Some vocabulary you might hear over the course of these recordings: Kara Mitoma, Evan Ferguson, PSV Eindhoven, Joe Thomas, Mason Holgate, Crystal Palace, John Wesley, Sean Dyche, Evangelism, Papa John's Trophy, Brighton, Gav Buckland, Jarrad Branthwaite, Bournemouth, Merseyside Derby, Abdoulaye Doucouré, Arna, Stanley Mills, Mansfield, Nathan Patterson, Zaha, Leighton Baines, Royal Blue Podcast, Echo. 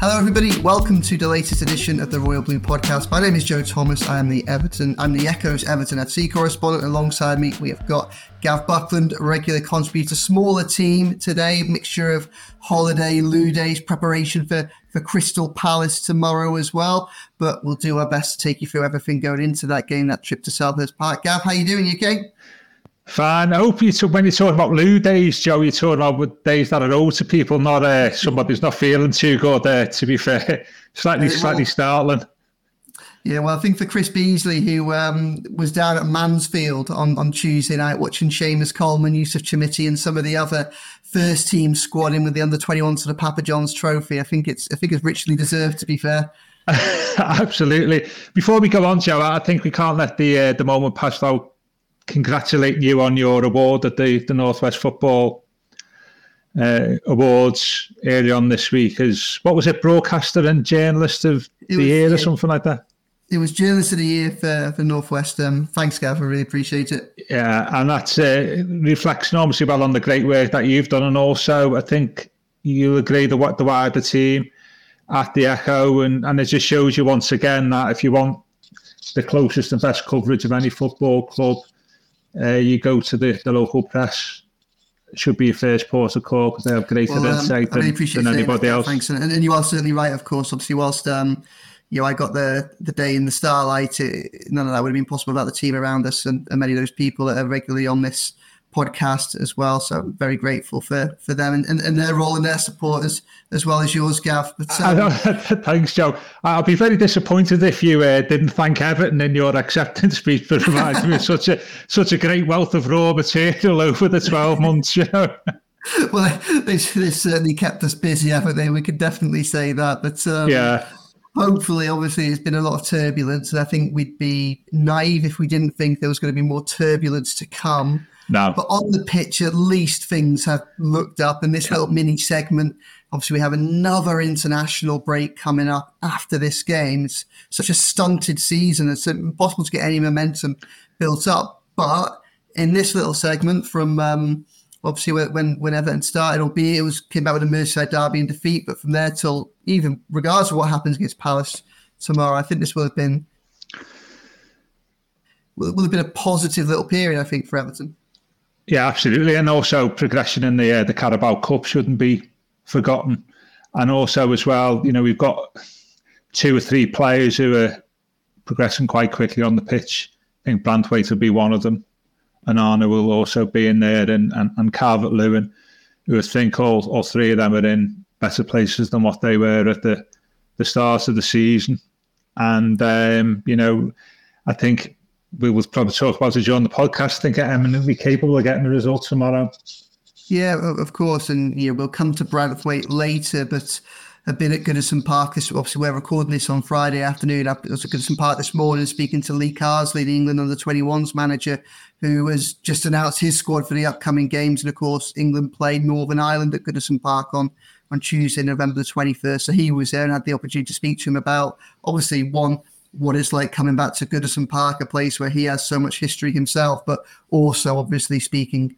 Hello everybody, welcome to the latest edition of the Royal Blue Podcast. My name is Joe Thomas, I'm the Echo's Everton FC correspondent. Alongside me we have got Gav Buckland, regular contributor, smaller team today, mixture of holiday, loo days, preparation for Crystal Palace tomorrow as well, but we'll do our best to take you through everything going into that game, that trip to Selhurst Park. Gav, how you doing, you okay? Fine. I hope when you're talking about loo days, Joe, you're talking about days that are owed to people, not somebody who's not feeling too good, to be fair. Slightly startling. Yeah, well, I think for Chris Beasley, who was down at Mansfield on Tuesday night watching Seamus Coleman, Yusuf Chimiti and some of the other first-team squad in with the Under-21s to the Papa John's Trophy, I think it's richly deserved, to be fair. Absolutely. Before we go on, Joe, I think we can't let the moment pass though. Congratulating you on your award at the North West Football Awards early on this week. What was it, broadcaster and journalist of the year or something like that? It was journalist of the year for North West. Thanks, Gav, I really appreciate it. Yeah, and that reflects enormously well on the great work that you've done, and also I think you agree that what the wider team at the Echo, and it just shows you once again that if you want the closest and best coverage of any football club, you go to the local press. It should be your first port of call because they have greater insight than anybody else. Thanks, and you are certainly right, of course. Obviously, whilst I got the day in the starlight, none of that would have been possible without the team around us and many of those people that are regularly on this podcast as well. So I'm very grateful for them and their role and their support as well as yours, Gav. But, thanks, Joe. I'll be very disappointed if you didn't thank Everton in your acceptance speech for providing me such a great wealth of raw material over the 12 months, you know. Well, they certainly kept us busy, haven't they? We could definitely say that. But yeah. Hopefully, obviously, it's been a lot of turbulence, and I think we'd be naive if we didn't think there was going to be more turbulence to come. No. But on the pitch, at least things have looked up, and this little mini segment, obviously, we have another international break coming up after this game. It's such a stunted season. It's impossible to get any momentum built up. But in this little segment from... obviously, when Everton started, albeit it came back with a Merseyside derby and defeat, but from there till even regardless of what happens against Palace tomorrow, I think this will have been a positive little period, I think, for Everton. Yeah, absolutely, and also progression in the Carabao Cup shouldn't be forgotten, and also as well, you know, we've got two or three players who are progressing quite quickly on the pitch. I think Branthwaite will be one of them. And Arna will also be in there, and Calvert-Lewin, who I think all three of them are in better places than what they were at the start of the season. And, you know, I think we will probably talk about it during the podcast. I think I'm eminently capable of getting the results tomorrow. Yeah, of course. And, you know, we'll come to Branthwaite later, but... I've been at Goodison Park. Obviously, we're recording this on Friday afternoon. I was at Goodison Park this morning speaking to Lee Carsley, the England Under-21s manager, who has just announced his squad for the upcoming games. And, of course, England played Northern Ireland at Goodison Park on Tuesday, November the 21st. So he was there and had the opportunity to speak to him about, obviously, one, what it's like coming back to Goodison Park, a place where he has so much history himself, but also, obviously, speaking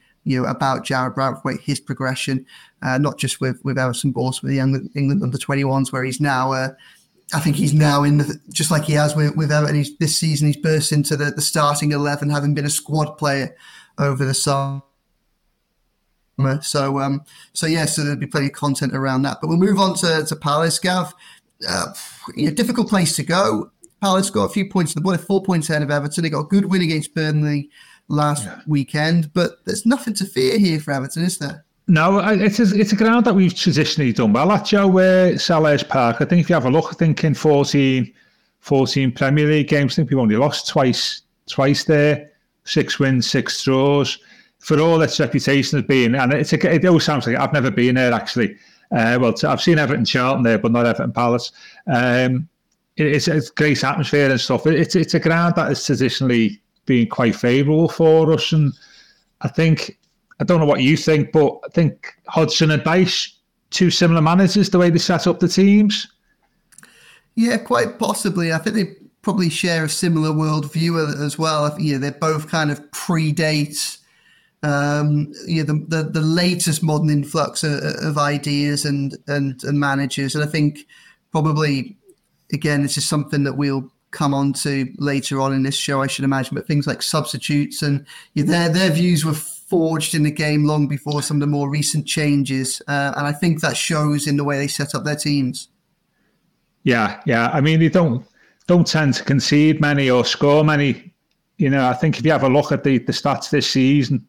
about Jarrad Branthwaite, his progression, not just with Everton, but also with the England Under-21s, where he's now, I think he's now in, just like he has with Everton, this season he's burst into the starting 11, having been a squad player over the summer. So there'll be plenty of content around that. But we'll move on to Palace, Gav. Difficult place to go. Palace got a few points to the board, 4 points ahead of Everton. They got a good win against Burnley last weekend, but there's nothing to fear here for Everton, is there? No, it's a ground that we've traditionally done well at, Joe, Selhurst Park. I think if you have a look, I think in 14 Premier League games, I think we've only lost twice there, 6 wins, 6 draws. For all its reputation as being, and it always sounds like I've never been there actually. I've seen Everton Charlton there, but not Everton Palace. It's a great atmosphere and stuff. It's a ground that is traditionally being quite favourable for us, and I don't know what you think, but I think Hodgson and Dyche, two similar managers, the way they set up the teams. Yeah, quite possibly. I think they probably share a similar world view as well. They both kind of predate the latest modern influx of ideas and managers. And I think probably, again, this is something that we'll come on to later on in this show, I should imagine, but things like substitutes and their views were forged in the game long before some of the more recent changes. And I think that shows in the way they set up their teams. Yeah. I mean, they don't tend to concede many or score many. You know, I think if you have a look at the stats this season,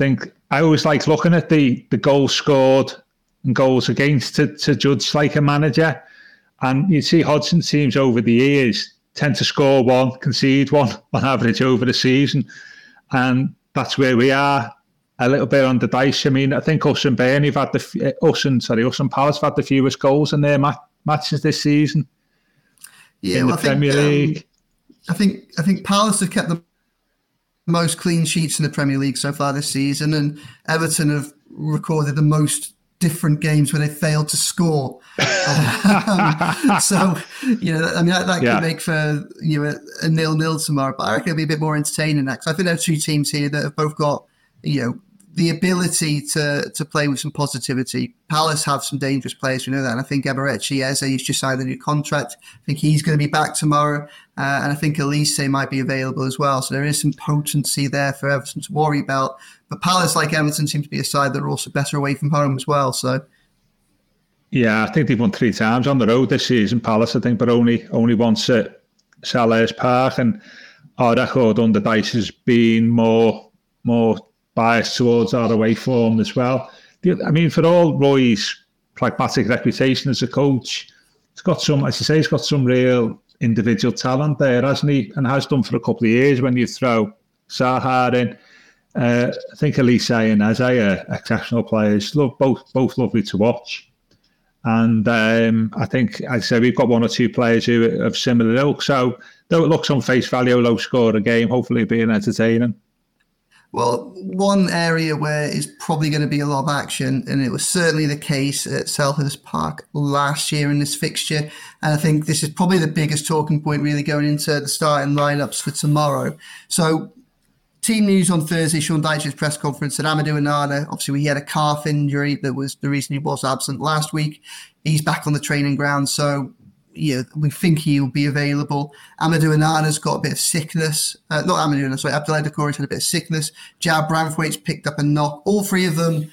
I always like looking at the goals scored and goals against to judge like a manager. And you see Hodgson teams over the years tend to score one, concede one on average over the season. And that's where we are, a little bit on the dice. I mean, I think Hudson Palace have had the fewest goals in their matches this season in the Premier League. I think Palace have kept the most clean sheets in the Premier League so far this season, and Everton have recorded the most different games where they failed to score. Could make for a 0-0 tomorrow, but I reckon it'll be a bit more entertaining that, because I think there are two teams here that have both got the ability to play with some positivity. Palace have some dangerous players, we know that, and I think Eberechi he's just signed a new contract. I think he's going to be back tomorrow, and I think Elise might be available as well. So there is some potency there for Everton to worry about. But Palace, like Everton, seem to be a side that are also better away from home as well. So, yeah, I think they've won 3 times on the road this season, Palace, I think, but only once at Selhurst Park. And our record under Dyche has been more biased towards our away form as well. I mean, for all Roy's pragmatic reputation as a coach, he's got some real individual talent there, hasn't he? And has done for a couple of years when you throw Zaha in. I think Elise and Eze are exceptional players. Both lovely to watch. And I think, as I say, we've got one or two players who have similar ilk. So though it looks on face value, a low score a game, hopefully being entertaining. Well, one area where it's probably going to be a lot of action, and it was certainly the case at Selhurst Park last year in this fixture, and I think this is probably the biggest talking point really going into the starting lineups for tomorrow. So, team news on Thursday, Sean Dyche's press conference, said Amadou Onana, obviously he had a calf injury that was the reason he was absent last week. He's back on the training ground, so we think he'll be available. Amadou Onana's got a bit of sickness. Abdoulaye Doucouré had a bit of sickness. Jarrad Branthwaite's picked up a knock. All three of them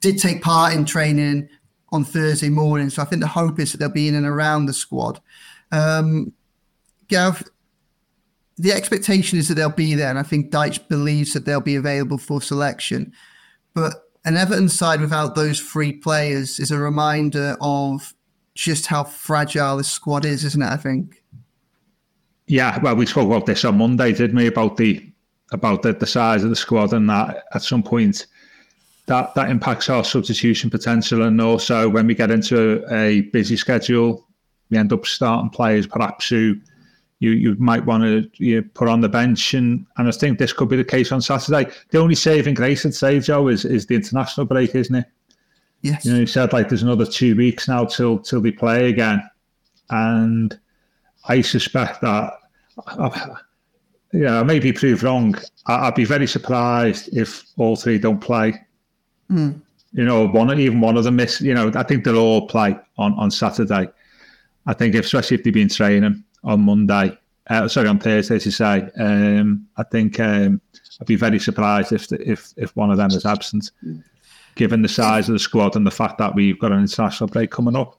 did take part in training on Thursday morning, so I think the hope is that they'll be in and around the squad. Gav, the expectation is that they'll be there, and I think Dyche believes that they'll be available for selection. But an Everton side without those three players is a reminder of just how fragile this squad is, isn't it, I think? Yeah, well, we spoke about this on Monday, didn't we, about the size of the squad, and that at some point that impacts our substitution potential, and also when we get into a busy schedule, we end up starting players perhaps who you might want to put on the bench, and I think this could be the case on Saturday. The only saving grace, I'd say, Joe, is the international break, isn't it? Yes. You said there's another 2 weeks now till they play again, and I suspect that I may be proved wrong. I'd be very surprised if all three don't play. Mm. Even one of them miss. I think they'll all play on Saturday. I think especially if they've been training on Thursday, to say. I think I'd be very surprised if one of them is absent. Mm. Given the size of the squad and the fact that we've got an international break coming up.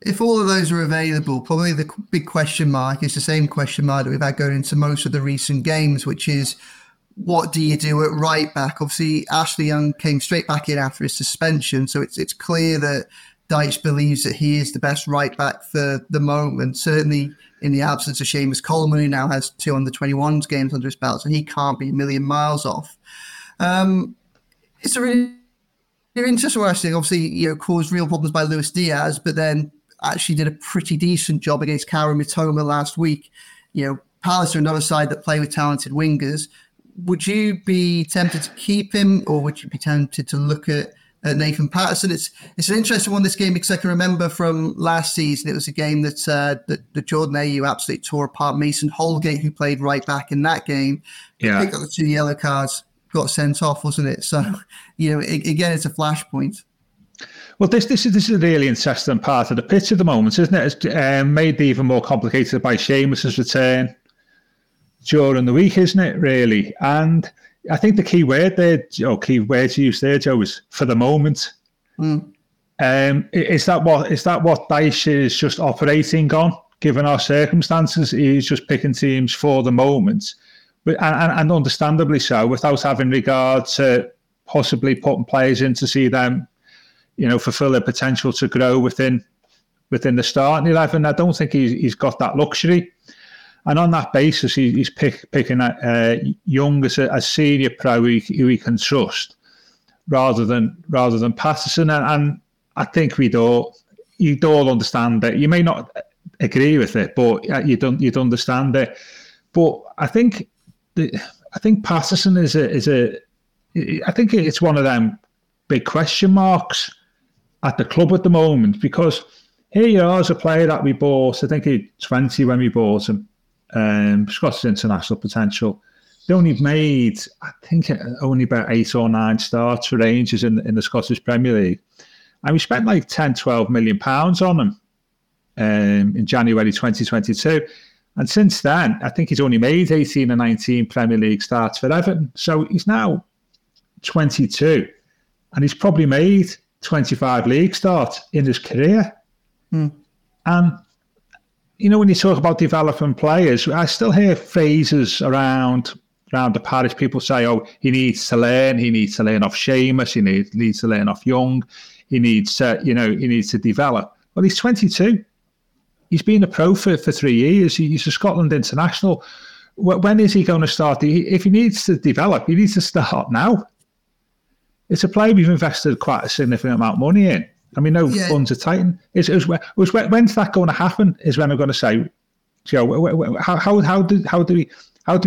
If all of those are available, probably the big question mark is the same question mark that we've had going into most of the recent games, which is, what do you do at right back? Obviously, Ashley Young came straight back in after his suspension, so it's clear that Dyche believes that he is the best right back for the moment, certainly in the absence of Seamus Coleman, who now has 2 under-21s games under his belt, so he can't be a million miles off. It's a really interesting, obviously, caused real problems by Luis Diaz, but then actually did a pretty decent job against Kara Mitoma last week. Palace are another side that play with talented wingers. Would you be tempted to keep him, or would you be tempted to look at Nathan Patterson? It's an interesting one, this game, because I can remember from last season, it was a game that Jordan Ayew absolutely tore apart Mason Holgate, who played right back in that game. Yeah. Picked up the 2 yellow cards. got sent off, wasn't it? So, you know, again, it's a flashpoint. Well, this is a really incessant part of the pitch at the moment, isn't it? It's made even more complicated by Seamus's return during the week, isn't it, really? And I think the key word there, Joe, is for the moment. Mm. Is that what Dyche is just operating on, given our circumstances? He's just picking teams for the moment, and understandably so, without having regard to possibly putting players in to see them, you know, fulfil their potential to grow within the starting 11. I don't think he's got that luxury. And on that basis, he's picking Young as a senior pro who he can trust, rather than Patterson. And I think you'd all understand that. You may not agree with it, but you'd understand it. But I think Patterson is I think it's one of them big question marks at the club at the moment, because here you are as a player that we bought, I think he was 20 when we bought him, Scottish international potential. They only made, I think, only about 8 or 9 starts for Rangers in the Scottish Premier League. And we spent like £10-12 million on him in January 2022. And since then, I think he's only made 18 or 19 Premier League starts for Everton. So he's now 22. And he's probably made 25 league starts in his career. Mm. And, you know, when you talk about developing players, I still hear phrases around the parish. People say, oh, he needs to learn. He needs to learn off Seamus. He needs to learn off Young. He needs to, you know, develop. Well, he's 22. He's been a pro for 3 years. He's a Scotland international. When is he going to start? If he needs to develop, he needs to start now. It's a player we've invested quite a significant amount of money in. And we know funds are tightened. When's that going to happen? Is when I'm going to say, Joe, how do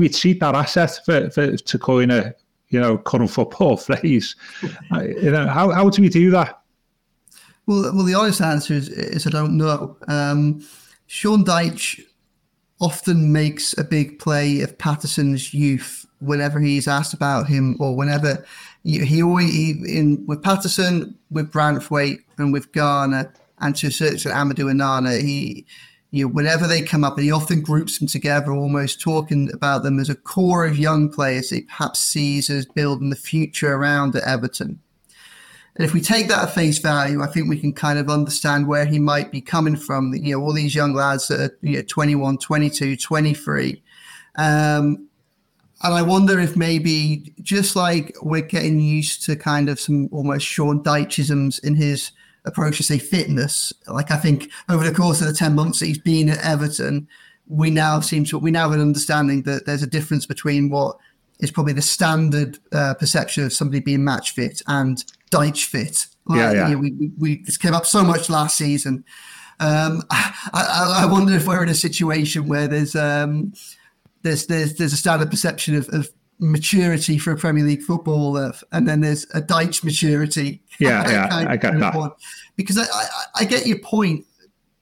we treat that asset for to coin a, you know, current football phrase? You know, how do we do that? Well, the honest answer is I don't know. Sean Dyche often makes a big play of Patterson's youth whenever he's asked about him, or whenever with Patterson, with Branthwaite, and with Garner, and to a certain extent Amadou Onana, whenever they come up, and he often groups them together, almost talking about them as a core of young players that he perhaps sees as building the future around at Everton. And if we take that at face value, I think we can kind of understand where he might be coming from. You know, all these young lads that are 21, 22, 23. And I wonder if maybe, just like we're getting used to kind of some almost Sean Dyche-isms in his approach to, say, fitness. Like, I think over the course of the 10 months that he's been at Everton, we now have an understanding that there's a difference between what is probably the standard perception of somebody being match fit and Dyche fit. This came up so much last season. I wonder if we're in a situation where there's a standard perception of maturity for a Premier League footballer, and then there's a Dyche maturity. I get that. One. Because I get your point.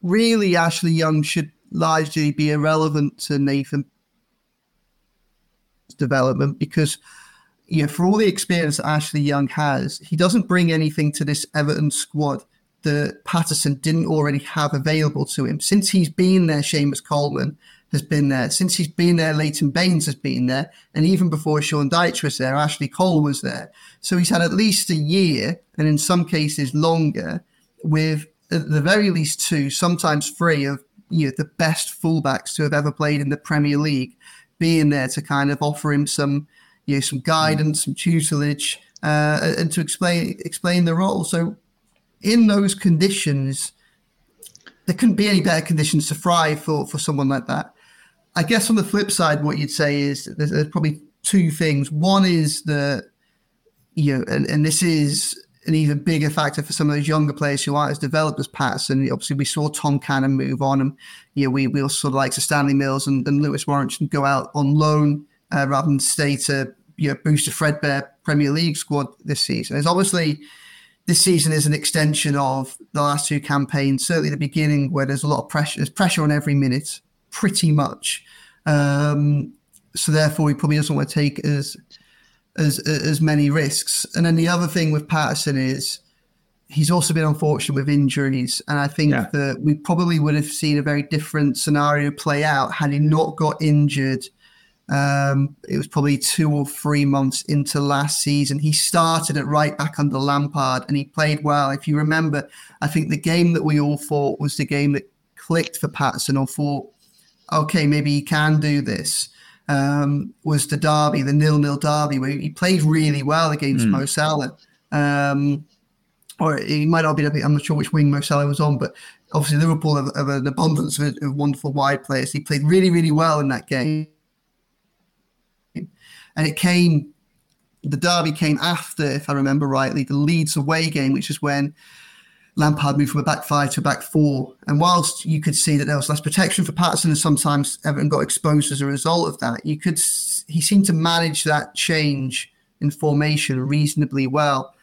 Really, Ashley Young should largely be irrelevant to Nathan's development, because, you know, for all the experience that Ashley Young has, he doesn't bring anything to this Everton squad that Patterson didn't already have available to him. Since he's been there, Seamus Coleman has been there. Since he's been there, Leighton Baines has been there. And even before Sean Dyche was there, Ashley Cole was there. So he's had at least a year, and in some cases longer, with at the very least 2, sometimes 3 of, you know, the best fullbacks to have ever played in the Premier League, being there to kind of offer him some, you know, some guidance, some tutelage, and to explain the role. So in those conditions, there couldn't be any better conditions to thrive for someone like that. I guess on the flip side, what you'd say is there's probably 2 things. One is that, you know, and this is an even bigger factor for some of those younger players who aren't as developed as Patterson. Obviously, we saw Tom Cannon move on, and, you know, we also saw the likes of Stanley Mills and Lewis Warrington go out on loan rather than stay to, you know, boost a threadbare Premier League squad this season. It's obviously, this season is an extension of the last 2 campaigns, certainly the beginning, where there's a lot of pressure. There's pressure on every minute, pretty much. So therefore, he probably doesn't want to take as as many risks. And then the other thing with Patterson is he's also been unfortunate with injuries. And I think that we probably would have seen a very different scenario play out had he not got injured. It was probably 2 or 3 months into last season. He started at right back under Lampard and he played well. If you remember, I think the game that we all thought was the game that clicked for Patterson or thought, okay, maybe he can do this, was the derby, the 0-0 derby, where he played really well against Mo Salah. Or he might not be, I'm not sure which wing Mo Salah was on, but obviously Liverpool have an abundance of wonderful wide players. He played really, really well in that game. And it came, the derby came after, if I remember rightly, the Leeds away game, which is when Lampard moved from a back five to a back four. And whilst you could see that there was less protection for Patterson and sometimes Everton got exposed as a result of that, he seemed to manage that change in formation reasonably well.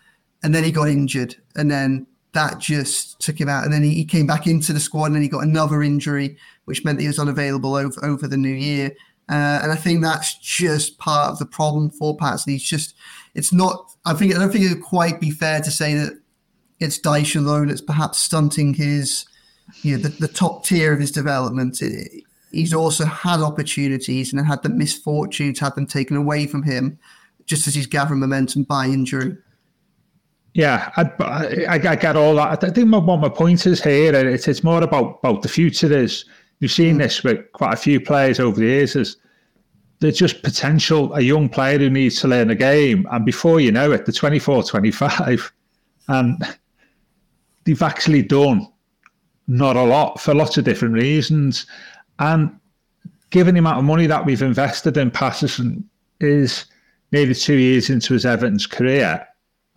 And then he got injured and then that just took him out. And then he came back into the squad and then he got another injury, which meant that he was unavailable over the new year. And I think that's just part of the problem for Patterson. He's just, it's not, I don't think it would quite be fair to say that it's Dyche alone that's perhaps stunting his, the top tier of his development. He's also had opportunities and had the misfortune to have them taken away from him just as he's gathering momentum by injury. Yeah, I get all that. I think what my point is here, it's more about the future is, you've seen this with quite a few players over the years, is there's just potential, a young player who needs to learn the game. And before you know it, they're 24, 25. And they've actually done not a lot for lots of different reasons. And given the amount of money that we've invested in Patterson, is nearly 2 years into his Everton's career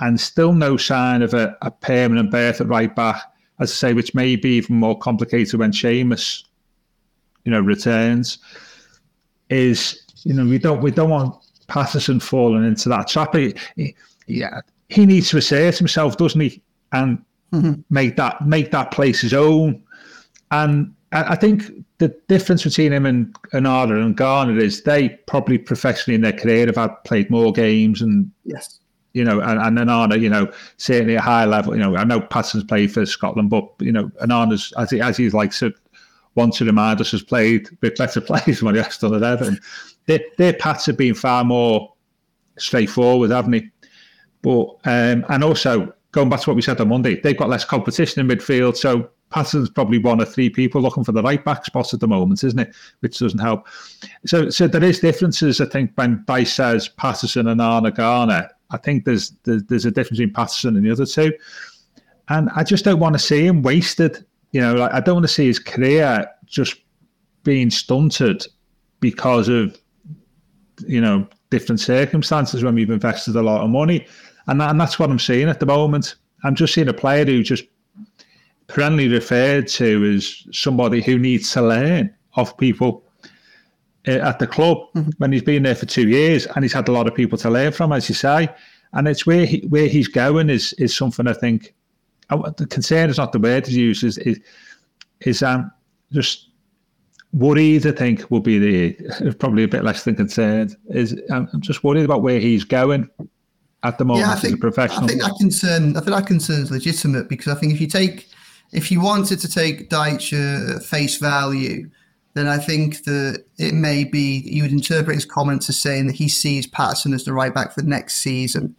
and still no sign of a permanent berth at right back, as I say, which may be even more complicated when Seamus, returns. Is, we don't want Patterson falling into that trap. He needs to assert himself, doesn't he? And make that place his own. And I think the difference between him and Arna and Garner is they probably professionally in their career have played more games and and then Arna, certainly at a high level, I know Patterson's played for Scotland, but and Arna's, as he likes to want to remind us, has played with better players than what he has done at Everton. Their paths have been far more straightforward, haven't they? But and also going back to what we said on Monday, they've got less competition in midfield, so Patterson's probably one of three people looking for the right back spot at the moment, isn't it? Which doesn't help. So there is differences, I think, when Dyche says Patterson and Arna Garner. I think there's a difference between Patterson and the other two, and I just don't want to see him wasted. I don't want to see his career just being stunted because of different circumstances when we've invested a lot of money, and that's what I'm seeing at the moment. I'm just seeing a player who just perennially referred to as somebody who needs to learn off people at the club when he's been there for 2 years and he's had a lot of people to learn from, as you say. And it's where he's going is something I think. The concern is not the word to use. Is just worried. I think will be the probably a bit less than concerned. I'm just worried about where he's going at the moment as a professional. I think that concern is legitimate, because I think if you wanted to take Dyche face value, then I think that it may be you would interpret his comments as saying that he sees Patterson as the right back for the next season.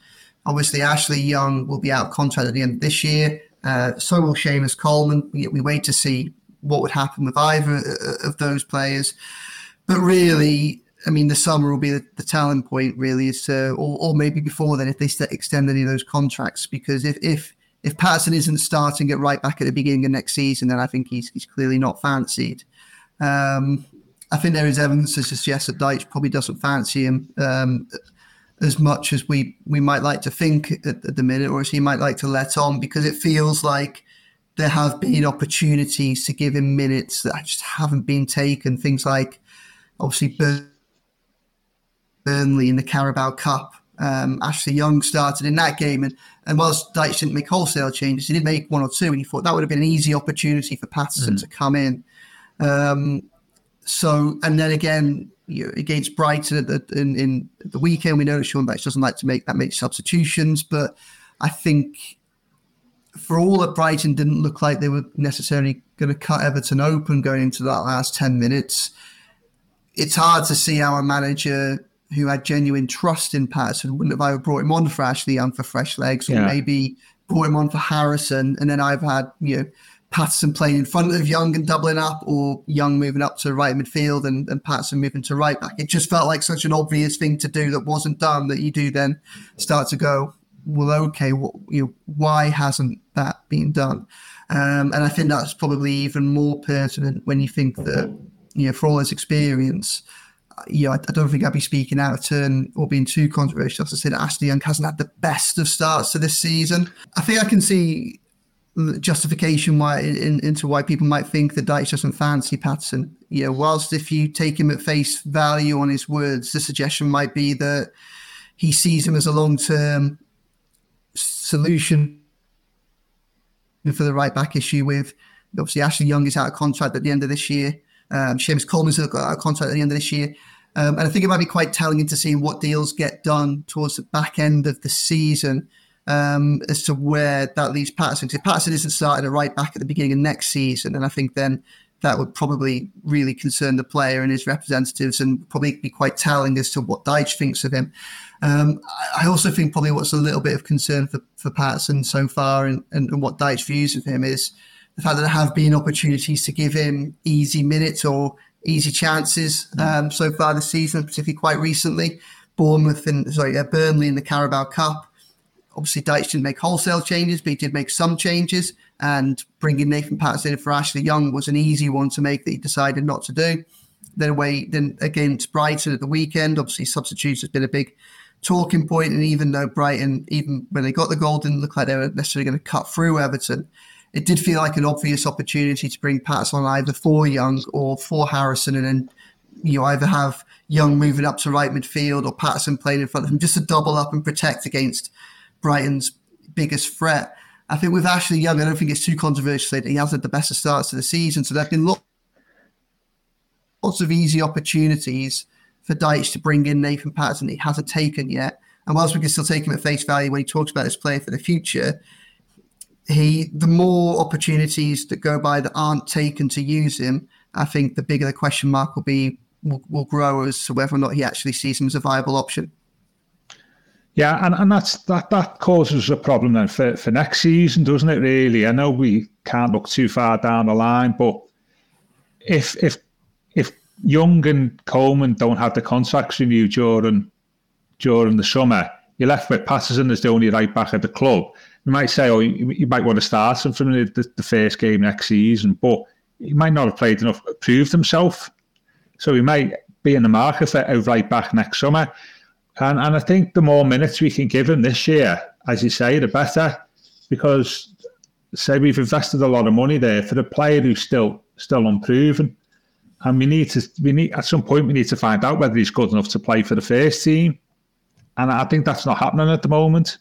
Obviously, Ashley Young will be out of contract at the end of this year. So will Seamus Coleman. We wait to see what would happen with either of those players. But really, the summer will be the talent point, really, or maybe before then, if they extend any of those contracts. Because if Patterson isn't starting at right back at the beginning of next season, then I think he's clearly not fancied. I think there is evidence to suggest that Dyche probably doesn't fancy him as much as we might like to think at the minute, or as he might like to let on, because it feels like there have been opportunities to give him minutes that just haven't been taken. Things like, obviously, Burnley in the Carabao Cup. Ashley Young started in that game, and whilst Dyche didn't make wholesale changes, he did make one or two, and you thought that would have been an easy opportunity for Patterson to come in. So, and then again, against Brighton in the weekend, we know that Sean Dyche doesn't like to make that many substitutions, but I think for all that Brighton didn't look like they were necessarily going to cut Everton open going into that last 10 minutes, it's hard to see how a manager who had genuine trust in Patterson wouldn't have either brought him on for Ashley Young for fresh legs or maybe brought him on for Harrison. And then I've had, Patterson playing in front of Young and doubling up, or Young moving up to right midfield and Patterson moving to right back. It just felt like such an obvious thing to do that wasn't done, that you do then start to go, well, okay, why hasn't that been done? And I think that's probably even more pertinent when you think that, for all his experience, I don't think I'd be speaking out of turn or being too controversial to say that Ashley Young hasn't had the best of starts to this season. I think I can see justification why people might think that Dyche doesn't fancy Patterson. Whilst if you take him at face value on his words, the suggestion might be that he sees him as a long-term solution for the right-back issue with, obviously, Ashley Young is out of contract at the end of this year. Seamus Coleman's out of contract at the end of this year. And I think it might be quite telling into seeing what deals get done towards the back end of the season as to where that leaves Patterson. Because if Patterson isn't started at right back at the beginning of next season, then I think then that would probably really concern the player and his representatives, and probably be quite telling as to what Dyche thinks of him. I also think probably what's a little bit of concern for Patterson so far and what Dyche views of him is the fact that there have been opportunities to give him easy minutes or easy chances so far this season, particularly quite recently. Burnley in the Carabao Cup. Obviously, Dyche didn't make wholesale changes, but he did make some changes. And bringing Nathan Patterson in for Ashley Young was an easy one to make that he decided not to do. Then against Brighton at the weekend, obviously substitutes has been a big talking point. And even though Brighton, even when they got the goal, didn't look like they were necessarily going to cut through Everton, it did feel like an obvious opportunity to bring Patterson on either for Young or for Harrison, and then either have Young moving up to right midfield or Patterson playing in front of him just to double up and protect against Brighton's biggest threat. I think with Ashley Young, I don't think it's too controversial to say that he hasn't had the best of starts to the season. So there have been lots of easy opportunities for Dyche to bring in Nathan Patterson that he hasn't taken yet. And whilst we can still take him at face value when he talks about his player for the future, the more opportunities that go by that aren't taken to use him, I think the bigger the question mark will grow as to whether or not he actually sees him as a viable option. Yeah, and that causes a problem then for next season, doesn't it, really? I know we can't look too far down the line, but if Young and Coleman don't have the contracts renewed during the summer, you're left with Patterson as the only right back at the club. You might say, you might want to start him from the first game next season, but he might not have played enough, proved himself. So he might be in the market for a right back next summer. And I think the more minutes we can give him this year, as you say, the better. Because, say, we've invested a lot of money there for the player who's still unproven. And we need to find out whether he's good enough to play for the first team. And I think that's not happening at the moment.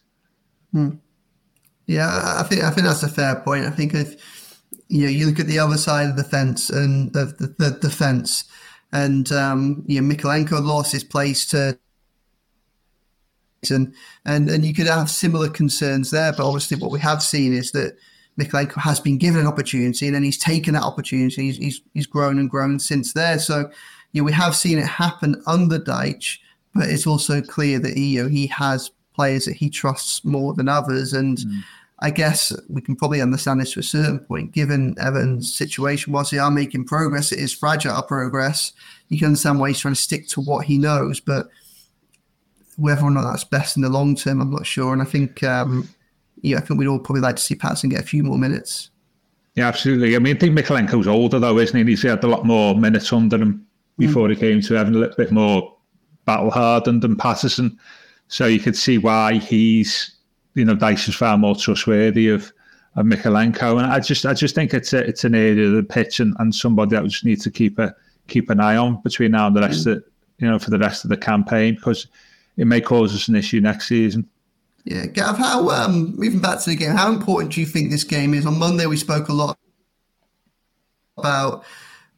Yeah, I think that's a fair point. I think if you look at the other side of the fence and of the defence, and Mykolenko lost his place to. And you could have similar concerns there, but obviously what we have seen is that Mykolenko has been given an opportunity, and then he's taken that opportunity. He's grown and grown since there. So we have seen it happen under Dyche, but it's also clear that he has players that he trusts more than others. And I guess we can probably understand this to a certain point, given Everton's situation. Whilst they are making progress, it is fragile progress. You can understand why he's trying to stick to what he knows, but whether or not that's best in the long term, I'm not sure. And I think, I think we'd all probably like to see Patterson get a few more minutes. Yeah, absolutely. I mean, I think Mykolenko's older though, isn't he? He's had a lot more minutes under him before he came to Everton, a little bit more battle hardened than Patterson. So you could see why he's, Dyche's far more trustworthy of Mykolenko. And I just think it's an area of the pitch and somebody that we just need to keep an eye on between now and the rest of, for the rest of the campaign, because it may cause us an issue next season. Yeah, Gav, how, moving back to the game, how important do you think this game is? On Monday, we spoke a lot about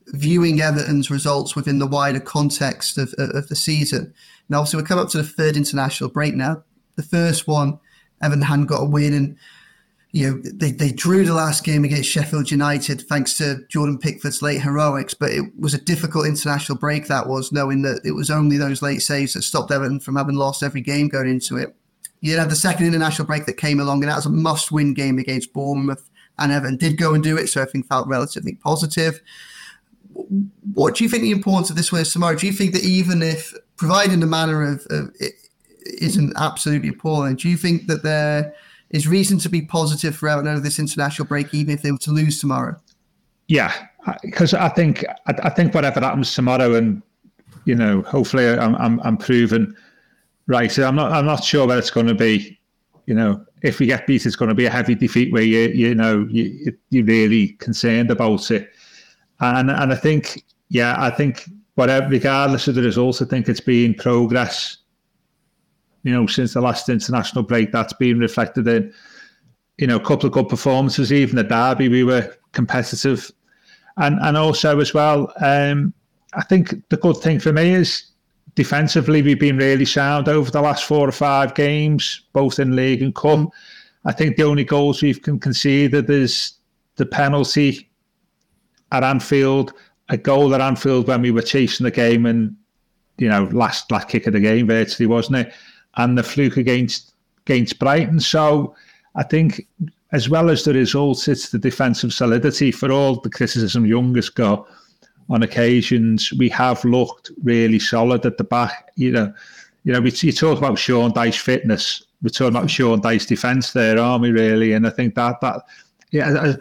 viewing Everton's results within the wider context of the season. Now, obviously, we're coming up to the third international break now. The first one, Everton hadn't got a win, and you know they drew the last game against Sheffield United thanks to Jordan Pickford's late heroics, but it was a difficult international break that was, knowing that it was only those late saves that stopped Everton from having lost every game going into it. You had the second international break that came along, and that was a must-win game against Bournemouth, and Everton did go and do it, so everything felt relatively positive. What do you think the importance of this win is tomorrow? Do you think that even if, providing the manner of it isn't absolutely appalling, do you think that there is reason to be positive for Everton over this international break, even if they were to lose tomorrow? Yeah, because I think whatever happens tomorrow, and you know, hopefully I'm proven right. So I'm not sure whether it's going to be, you know, if we get beat, it's going to be a heavy defeat where you're really concerned about it. And I think whatever, regardless of the results, I think it's been progress, you know, since the last international break. That's been reflected in, you know, a couple of good performances. Even the derby, we were competitive, and also as well, I think the good thing for me is defensively we've been really sound over the last 4 or 5 games, both in league and cup. I think the only goals we've conceded is the penalty at Anfield, a goal at Anfield when we were chasing the game, and you know, last kick of the game virtually, wasn't it? And the fluke against Brighton. So I think, as well as the results, it's the defensive solidity. For all the criticism Young has got, on occasions we have looked really solid at the back. You know, you talk about Sean Dyche fitness. We're talking about Sean Dyche defence there, aren't we? Really, and I think that yeah.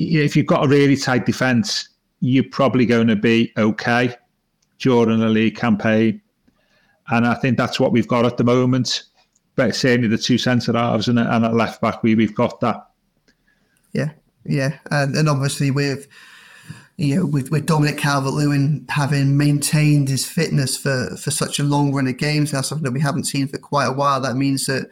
If you've got a really tight defence, you're probably going to be okay during the league campaign. And I think that's what we've got at the moment. But certainly the two centre-halves and at left-back, we've got that. Yeah. And obviously with Dominic Calvert-Lewin having maintained his fitness for such a long run of games, that's something that we haven't seen for quite a while. That means that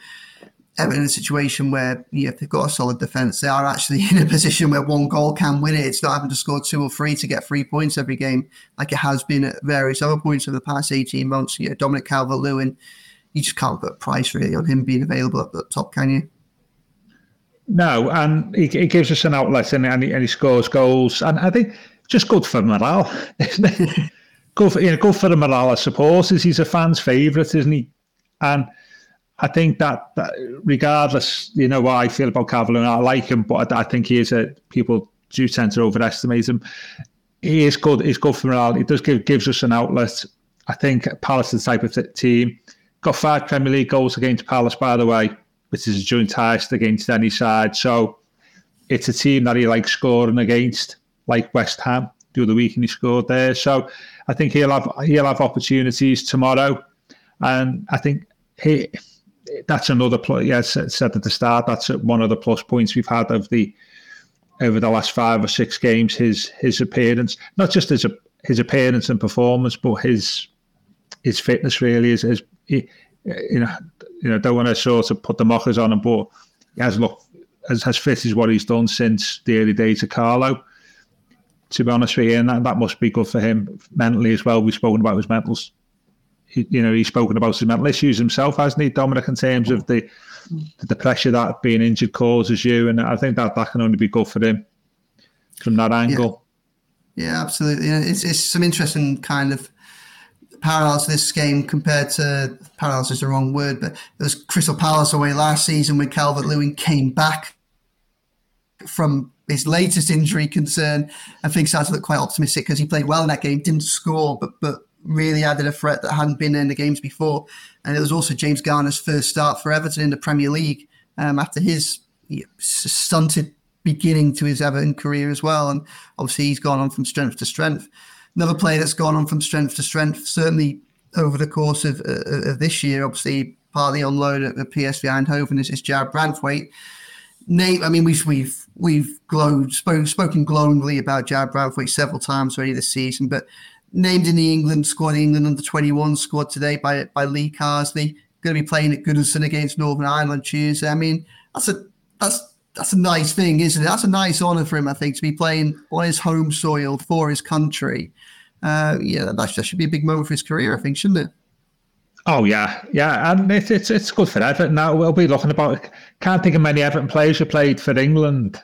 Everton in a situation where, you know, if they've got a solid defence, they are actually in a position where one goal can win it. It's not having to score 2 or 3 to get 3 points every game, like it has been at various other points over the past 18 months. You know, Dominic Calvert-Lewin, you just can't put a price really on him being available up at the top, can you? No, and he gives us an outlet, and he scores goals. And I think just good for morale, isn't it? good for the morale of supporters. He's a fan's favourite, isn't he? And I think that regardless, you know, what I feel about Calvert-Lewin, I like him, but I think he is people do tend to overestimate him. He is good. He's good for morale. It does gives us an outlet. I think Palace is the type of team. Got 5 Premier League goals against Palace, by the way, which is a joint highest against any side. So it's a team that he likes scoring against, like West Ham the other week, and he scored there. So I think he'll have opportunities tomorrow, and I think he. That's another plus. Yeah, I said at the start, that's one of the plus points we've had of the over the last 5 or 6 games. His appearance, not just his appearance and performance, but his fitness really is. You know, don't want to sort of put the mockers on him, but he has looked as fit as what he's done since the early days of Carlo, to be honest with you, and that must be good for him mentally as well. We've spoken about his mentals. You know, he's spoken about his mental issues himself, hasn't he, Dominic, in terms of the pressure that being injured causes you, and I think that can only be good for him from that angle. Yeah, absolutely. It's some interesting kind of parallels to this game compared to, parallels is the wrong word, but it was Crystal Palace away last season when Calvert-Lewin came back from his latest injury concern, and things started to look quite optimistic because he played well in that game, didn't score, but really added a threat that hadn't been in the games before. And it was also James Garner's first start for Everton in the Premier League after his stunted beginning to his Everton career as well. And obviously he's gone on from strength to strength. Another player that's gone on from strength to strength, certainly over the course of this year, obviously partly on loan at the PSV Eindhoven, is Jarrad Branthwaite. Nate, I mean, we've spoken glowingly about Jarrad Branthwaite several times already this season, but named in the England squad, the England Under-21 squad today by Lee Carsley, going to be playing at Goodison against Northern Ireland Tuesday. I mean, that's that's a nice thing, isn't it? That's a nice honour for him, I think, to be playing on his home soil for his country. That should be a big moment for his career, I think, shouldn't it? Oh, yeah. Yeah, and it's good for Everton. Now, we'll be looking about... Can't think of many Everton players who played for England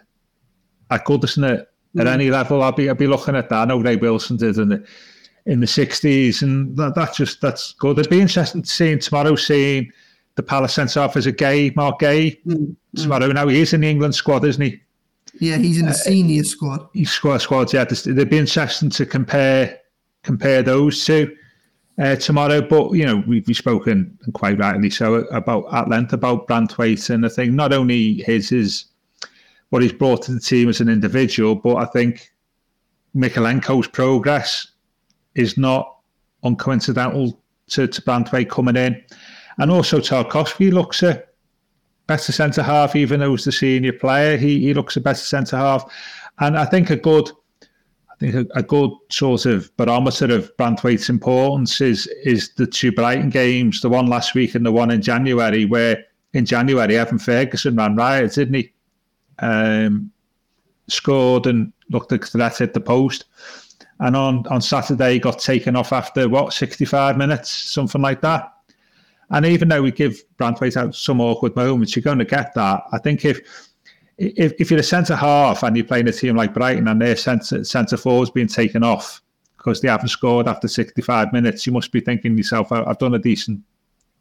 at Goodison at any level. I'll be looking at that. I know Ray Wilson did in the 60s, and that's good. It'd be interesting to see tomorrow, seeing the Palace centre-half as Mark Gay. Tomorrow, now he is in the England squad, isn't he? Yeah, he's in the senior squad. He's squad, yeah. It'd be interesting to compare those two tomorrow. But, you know, we've spoken, and quite rightly so, at length about Branthwaite, and I think not only his what he's brought to the team as an individual, but I think Mykolenko's progress is not uncoincidental to Branthwaite coming in. And also Tarkowski looks a better centre-half, even though he's the senior player. He looks a better centre-half. And I think a good sort of barometer of Branthwaite's importance is the two Brighton games, the one last week and the one in January, where in January Evan Ferguson ran riot, didn't he? Scored and looked like that hit the post. And on Saturday, he got taken off after, 65 minutes, something like that. And even though we give Branthwaite out some awkward moments, you're going to get that. I think if you're a centre-half and you're playing a team like Brighton and their centre-forward's being taken off because they haven't scored after 65 minutes, you must be thinking to yourself, I've done a decent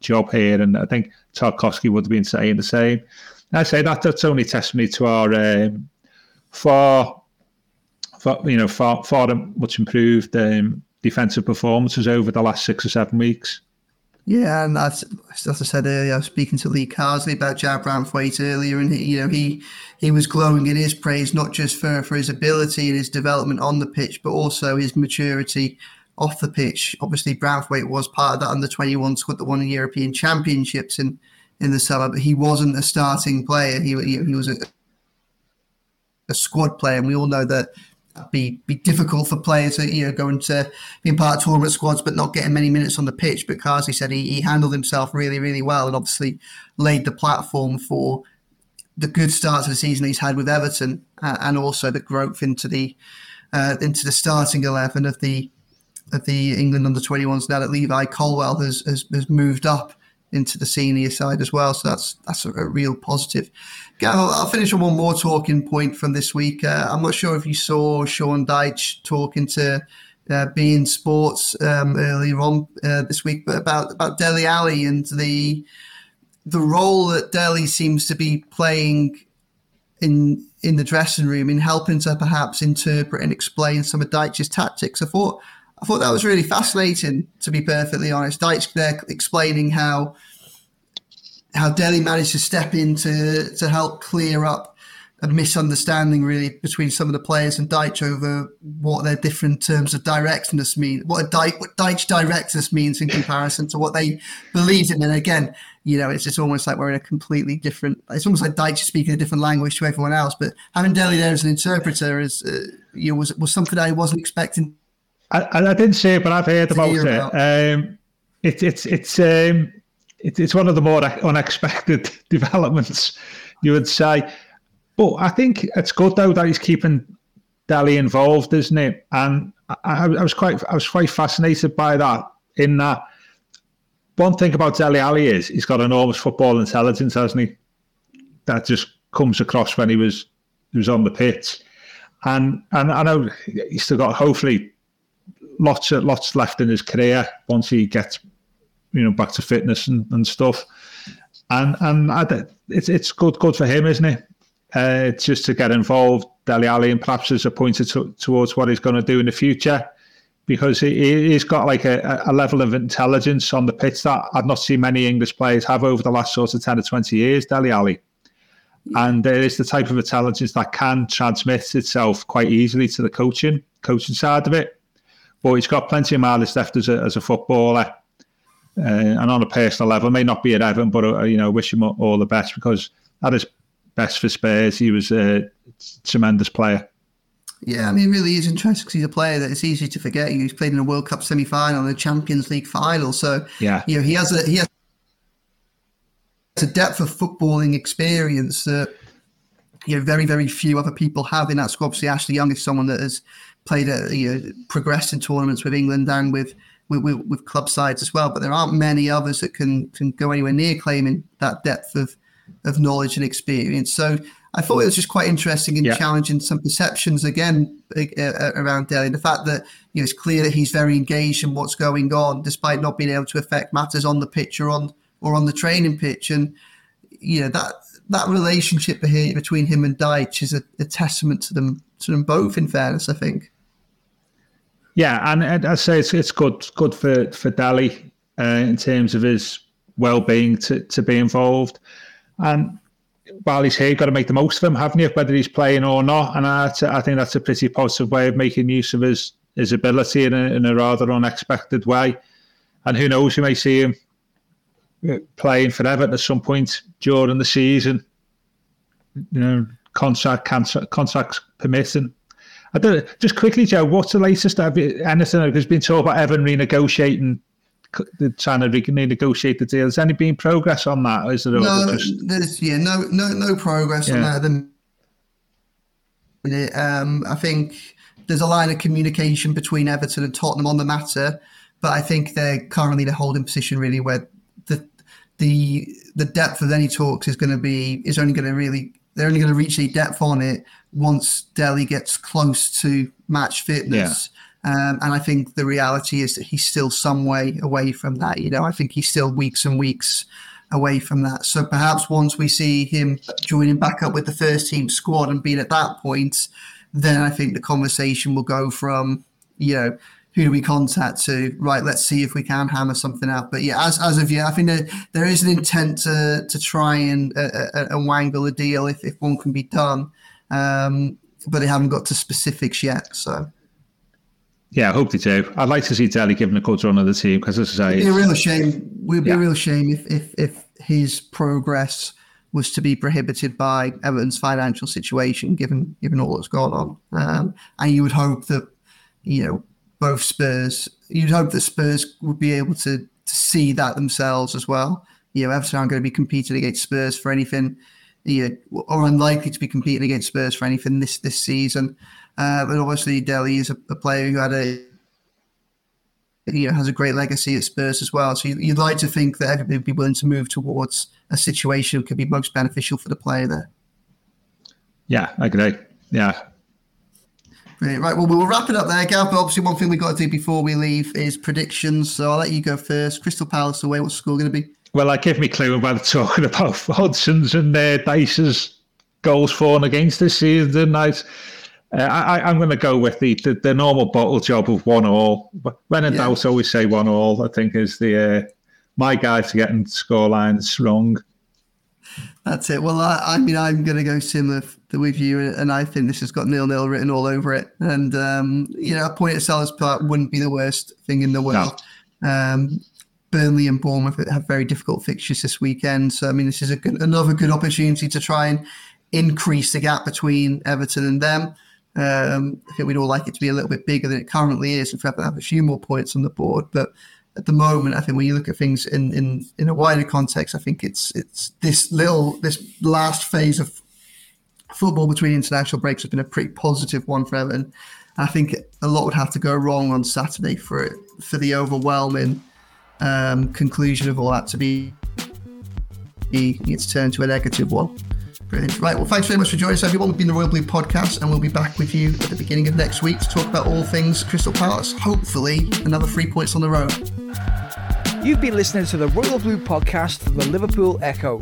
job here. And I think Tarkowski would have been saying the same. And I say that's only testimony to our far much improved defensive performances over the last 6 or 7 weeks. Yeah, and as I said earlier, I was speaking to Lee Carsley about Jarrad Branthwaite earlier, and he was glowing in his praise, not just for his ability and his development on the pitch, but also his maturity off the pitch. Obviously, Branthwaite was part of that under-21 squad that won the European Championships in the summer, but he wasn't a starting player. He was a squad player, and we all know that. Be difficult for players to going to being part of tournament squads but not getting many minutes on the pitch. But Carsley said he handled himself really, really well and obviously laid the platform for the good start to the season he's had with Everton and also the growth into the starting 11 of the England under-21s now that Levi Colwell has moved up into the senior side as well. So that's a real positive. Gav, I'll finish on one more talking point from this week. I'm not sure if you saw Sean Dyche talking to beIN Sports earlier on this week, but about Dele Alli and the role that Dele seems to be playing in the dressing room in helping to perhaps interpret and explain some of Dyche's tactics. I thought that was really fascinating, to be perfectly honest. Dyche there explaining how Dele managed to step in to help clear up a misunderstanding really between some of the players and Dyche over what their different terms of directness mean, what Dyche directness means in comparison to what they believed in. And again, it's almost like we're in a completely different. It's almost like Dyche is speaking a different language to everyone else. But having Dele there as an interpreter was something I wasn't expecting. I didn't see it, but I've heard about it. It's one of the more unexpected developments, you would say. But I think it's good though that he's keeping Dele involved, isn't it? And I was quite fascinated by that. In that, one thing about Dele Alli is he's got enormous football intelligence, hasn't he? That just comes across when he was on the pitch, and I know he's still got hopefully. Lots left in his career once he gets, back to fitness and stuff, and it's good for him, isn't it? It's just to get involved, Dele Alli, and perhaps as a pointer towards what he's going to do in the future, because he's got like a level of intelligence on the pitch that I've not seen many English players have over the last sort of 10 or 20 years. Dele Alli, and there is the type of intelligence that can transmit itself quite easily to the coaching side of it. But he's got plenty of mileage left as a footballer, and on a personal level, may not be at Everton, but wish him all the best, because at his best for Spurs, he was a tremendous player. Yeah, I mean, it really is interesting because he's a player that it's easy to forget. He's played in a World Cup semi-final and a Champions League final, so yeah, he has a depth of footballing experience that you know, very, very few other people have in that squad. Obviously, Ashley Young is someone that has played, progressed in tournaments with England and with club sides as well. But there aren't many others that can go anywhere near claiming that depth of knowledge and experience. So I thought it was just quite interesting and challenging some perceptions again around Dele. The fact that, you know, it's clear that he's very engaged in what's going on, despite not being able to affect matters on the pitch or on the training pitch. And, you know, that relationship between him and Dyche is a testament to them both, in fairness, I think. Yeah, and I say it's good for Dele in terms of his well-being to be involved. And while he's here, you've got to make the most of him, haven't you? Whether he's playing or not. And I think that's a pretty positive way of making use of his ability in a rather unexpected way. And who knows, you may see him playing for Everton at some point during the season, you know, contracts permitting. I don't know, just quickly, Joe, what's the latest? Anything? There's been talk about Everton renegotiating, trying to renegotiate the deal. Has any been progress on that? Or is there no progress on that. I think there's a line of communication between Everton and Tottenham on the matter, but I think they're currently in a holding position really where the depth of any talks they're only going to reach any depth on it once Dele gets close to match fitness. Yeah. And I think the reality is that he's still some way away from that. You know, I think he's still weeks and weeks away from that. So perhaps once we see him joining back up with the first team squad and being at that point, then I think the conversation will go from, you know, who do we contact to, right, let's see if we can hammer something out. But yeah, as of yet, I think there is an intent to try and wangle a deal if one can be done. But they haven't got to specifics yet, so. Yeah, I hope they do. I'd like to see Dele given a good run of the team because, as I say, it would be a real shame if his progress was to be prohibited by Everton's financial situation, given all that's gone on. And you would hope that, you know, Spurs would be able to see that themselves as well. You know, Everton aren't going to be competing against Spurs for anything, you know, or unlikely to be competing against Spurs for anything this season. But obviously Dele is a player who has a great legacy at Spurs as well. So you'd like to think that everybody would be willing to move towards a situation that could be most beneficial for the player there. Yeah, I agree. Yeah. Brilliant. Right, well, we'll wrap it up there, Gav. But obviously one thing we've got to do before we leave is predictions. So I'll let you go first. Crystal Palace away, what's the score going to be? Well, I give me clue about talking about Hudson's and Dyche's goals for and against this season, didn't I? I'm going to go with the normal bottle job of 1-1. When in doubt, always say 1-1, I think, is my guide to getting scorelines wrong. That's it. Well, I mean, I'm going to go similar with you, and I think this has got 0-0 written all over it. And, you know, a point at Selhurst Park wouldn't be the worst thing in the world. No. Burnley and Bournemouth have very difficult fixtures this weekend. So, I mean, this is another good opportunity to try and increase the gap between Everton and them. I think we'd all like it to be a little bit bigger than it currently is, and for Everton to have a few more points on the board. But at the moment, I think when you look at things in a wider context, I think it's this last phase of football between international breaks has been a pretty positive one for Everton. I think a lot would have to go wrong on Saturday for the overwhelming conclusion of all that to be its turn to a negative one. Brilliant. Right, well, thanks very much for joining us, everyone. We've been the Royal Blue Podcast, and we'll be back with you at the beginning of next week to talk about all things Crystal Palace. Hopefully, another 3 points on the road. You've been listening to the Royal Blue Podcast from the Liverpool Echo.